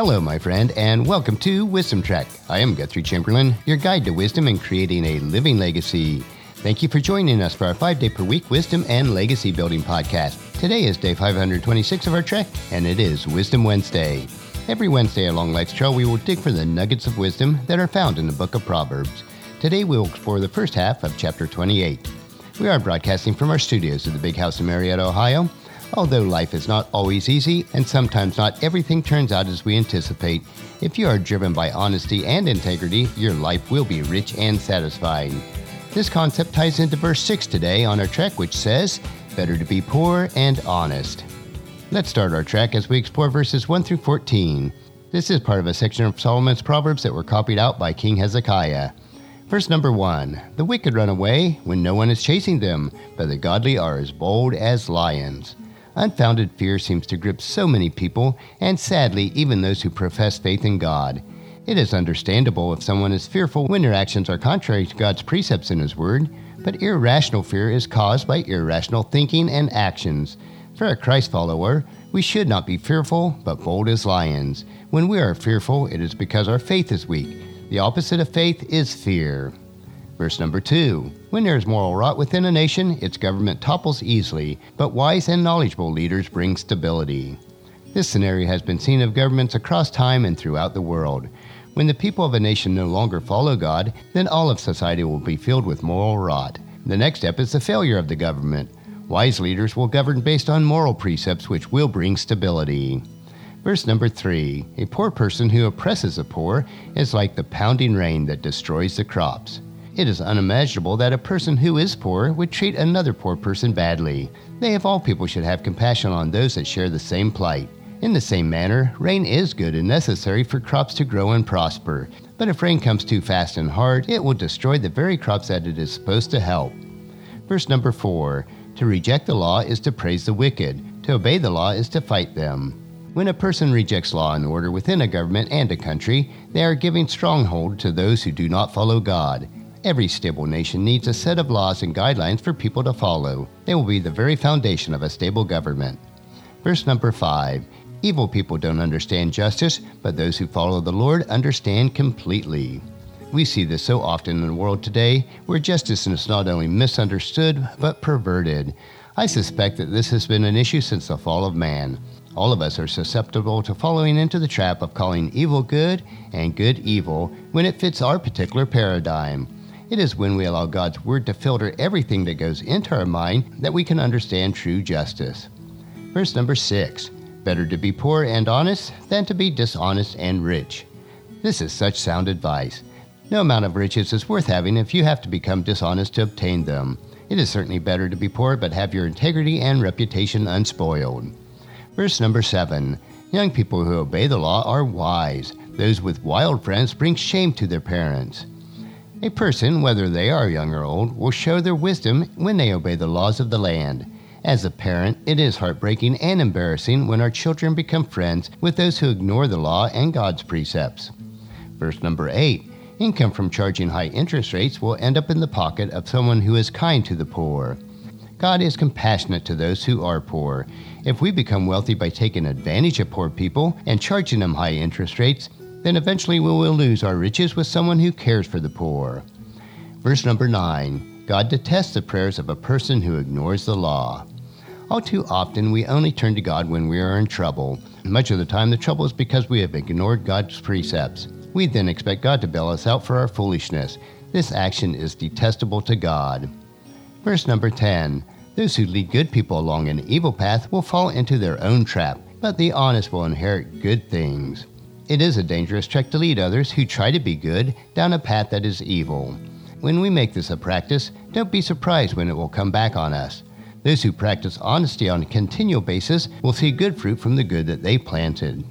Hello, my friend, and welcome to Wisdom Trek. I am Guthrie Chamberlain, your guide to wisdom and creating a living legacy. Thank you for joining us for our 5-day-per-week Wisdom and Legacy Building podcast. Today is day 526 of our trek, and it is Wisdom Wednesday. Every Wednesday along Life's Trail, we will dig for the nuggets of wisdom that are found in the book of Proverbs. Today, we will explore the first half of chapter 28. We are broadcasting from our studios at the Big House in Marietta, Ohio. Although life is not always easy, and sometimes not everything turns out as we anticipate, if you are driven by honesty and integrity, your life will be rich and satisfying. This concept ties into verse 6 today on our trek, which says, better to be poor and honest. Let's start our trek as we explore verses 1 through 14. This is part of a section of Solomon's Proverbs that were copied out by King Hezekiah. Verse number 1, the wicked run away when no one is chasing them, but the godly are as bold as lions. Unfounded fear seems to grip so many people, and sadly, even those who profess faith in God. It is understandable if someone is fearful when their actions are contrary to God's precepts in His Word, but irrational fear is caused by irrational thinking and actions. For a Christ follower, we should not be fearful, but bold as lions. When we are fearful, it is because our faith is weak. The opposite of faith is fear. Verse number 2, when there is moral rot within a nation, its government topples easily, but wise and knowledgeable leaders bring stability. This scenario has been seen of governments across time and throughout the world. When the people of a nation no longer follow God, then all of society will be filled with moral rot. The next step is the failure of the government. Wise leaders will govern based on moral precepts, which will bring stability. Verse number 3, a poor person who oppresses the poor is like the pounding rain that destroys the crops. It is unimaginable that a person who is poor would treat another poor person badly. They of all people should have compassion on those that share the same plight. In the same manner, rain is good and necessary for crops to grow and prosper, but if rain comes too fast and hard, it will destroy the very crops that it is supposed to help. Verse number 4, to reject the law is to praise the wicked, to obey the law is to fight them. When a person rejects law and order within a government and a country, they are giving stronghold to those who do not follow God. Every stable nation needs a set of laws and guidelines for people to follow. They will be the very foundation of a stable government. Verse number 5, evil people don't understand justice, but those who follow the Lord understand completely. We see this so often in the world today, where justice is not only misunderstood, but perverted. I suspect that this has been an issue since the fall of man. All of us are susceptible to falling into the trap of calling evil good and good evil when it fits our particular paradigm. It is when we allow God's Word to filter everything that goes into our mind that we can understand true justice. Verse number 6, better to be poor and honest than to be dishonest and rich. This is such sound advice. No amount of riches is worth having if you have to become dishonest to obtain them. It is certainly better to be poor but have your integrity and reputation unspoiled. Verse number 7, young people who obey the law are wise. Those with wild friends bring shame to their parents. A person, whether they are young or old, will show their wisdom when they obey the laws of the land. As a parent, it is heartbreaking and embarrassing when our children become friends with those who ignore the law and God's precepts. Verse number 8, income from charging high interest rates will end up in the pocket of someone who is kind to the poor. God is compassionate to those who are poor. If we become wealthy by taking advantage of poor people and charging them high interest rates, then eventually we will lose our riches with someone who cares for the poor. Verse number 9. God detests the prayers of a person who ignores the law. All too often, we only turn to God when we are in trouble. Much of the time, the trouble is because we have ignored God's precepts. We then expect God to bail us out for our foolishness. This action is detestable to God. Verse number 10. Those who lead good people along an evil path will fall into their own trap, but the honest will inherit good things. It is a dangerous trek to lead others who try to be good down a path that is evil. When we make this a practice, don't be surprised when it will come back on us. Those who practice honesty on a continual basis will see good fruit from the good that they planted.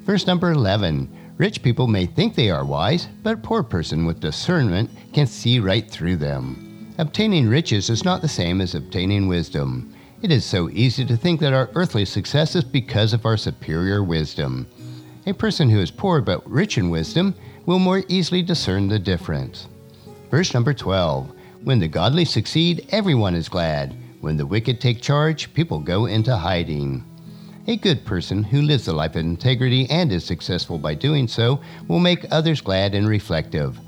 Verse number 11, rich people may think they are wise, but a poor person with discernment can see right through them. Obtaining riches is not the same as obtaining wisdom. It is so easy to think that our earthly success is because of our superior wisdom. A person who is poor but rich in wisdom will more easily discern the difference. Verse number 12, when the godly succeed, everyone is glad. When the wicked take charge, people go into hiding. A good person who lives a life of integrity and is successful by doing so will make others glad and reflective.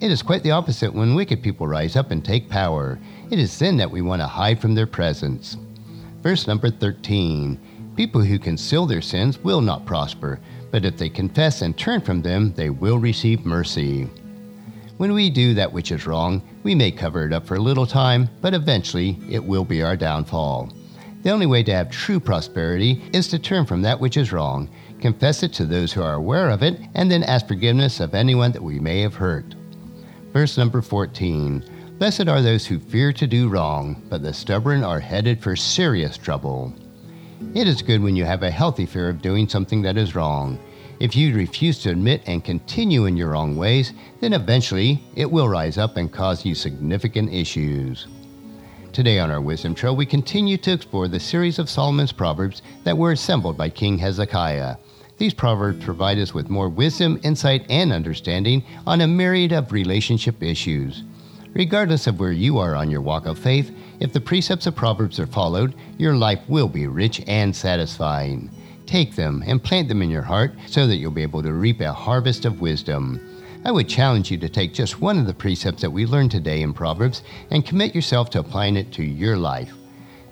It is quite the opposite when wicked people rise up and take power. It is then that we want to hide from their presence. Verse number 13. People who conceal their sins will not prosper, but if they confess and turn from them, they will receive mercy. When we do that which is wrong, we may cover it up for a little time, but eventually it will be our downfall. The only way to have true prosperity is to turn from that which is wrong, confess it to those who are aware of it, and then ask forgiveness of anyone that we may have hurt. Verse number 14. Blessed are those who fear to do wrong, but the stubborn are headed for serious trouble. It is good when you have a healthy fear of doing something that is wrong. If you refuse to admit and continue in your wrong ways, then eventually it will rise up and cause you significant issues. Today on our Wisdom Trail, we continue to explore the series of Solomon's Proverbs that were assembled by King Hezekiah. These proverbs provide us with more wisdom, insight, and understanding on a myriad of relationship issues. Regardless of where you are on your walk of faith, if the precepts of Proverbs are followed, your life will be rich and satisfying. Take them and plant them in your heart so that you'll be able to reap a harvest of wisdom. I would challenge you to take just one of the precepts that we learned today in Proverbs and commit yourself to applying it to your life.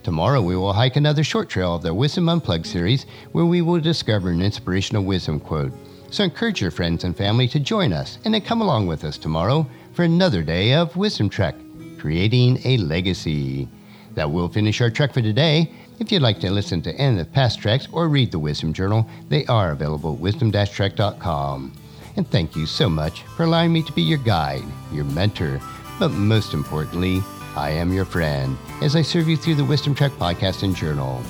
Tomorrow we will hike another short trail of the Wisdom Unplugged series where we will discover an inspirational wisdom quote. So encourage your friends and family to join us and then come along with us tomorrow for another day of Wisdom Trek, creating a legacy. That will finish our trek for today. If you'd like to listen to any of the past treks or read the Wisdom Journal, they are available at wisdom-trek.com. And thank you so much for allowing me to be your guide, your mentor, but most importantly, I am your friend as I serve you through the Wisdom Trek podcast and journal.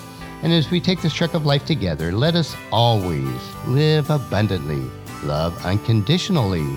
And as we take this trek of life together, let us always live abundantly, love unconditionally,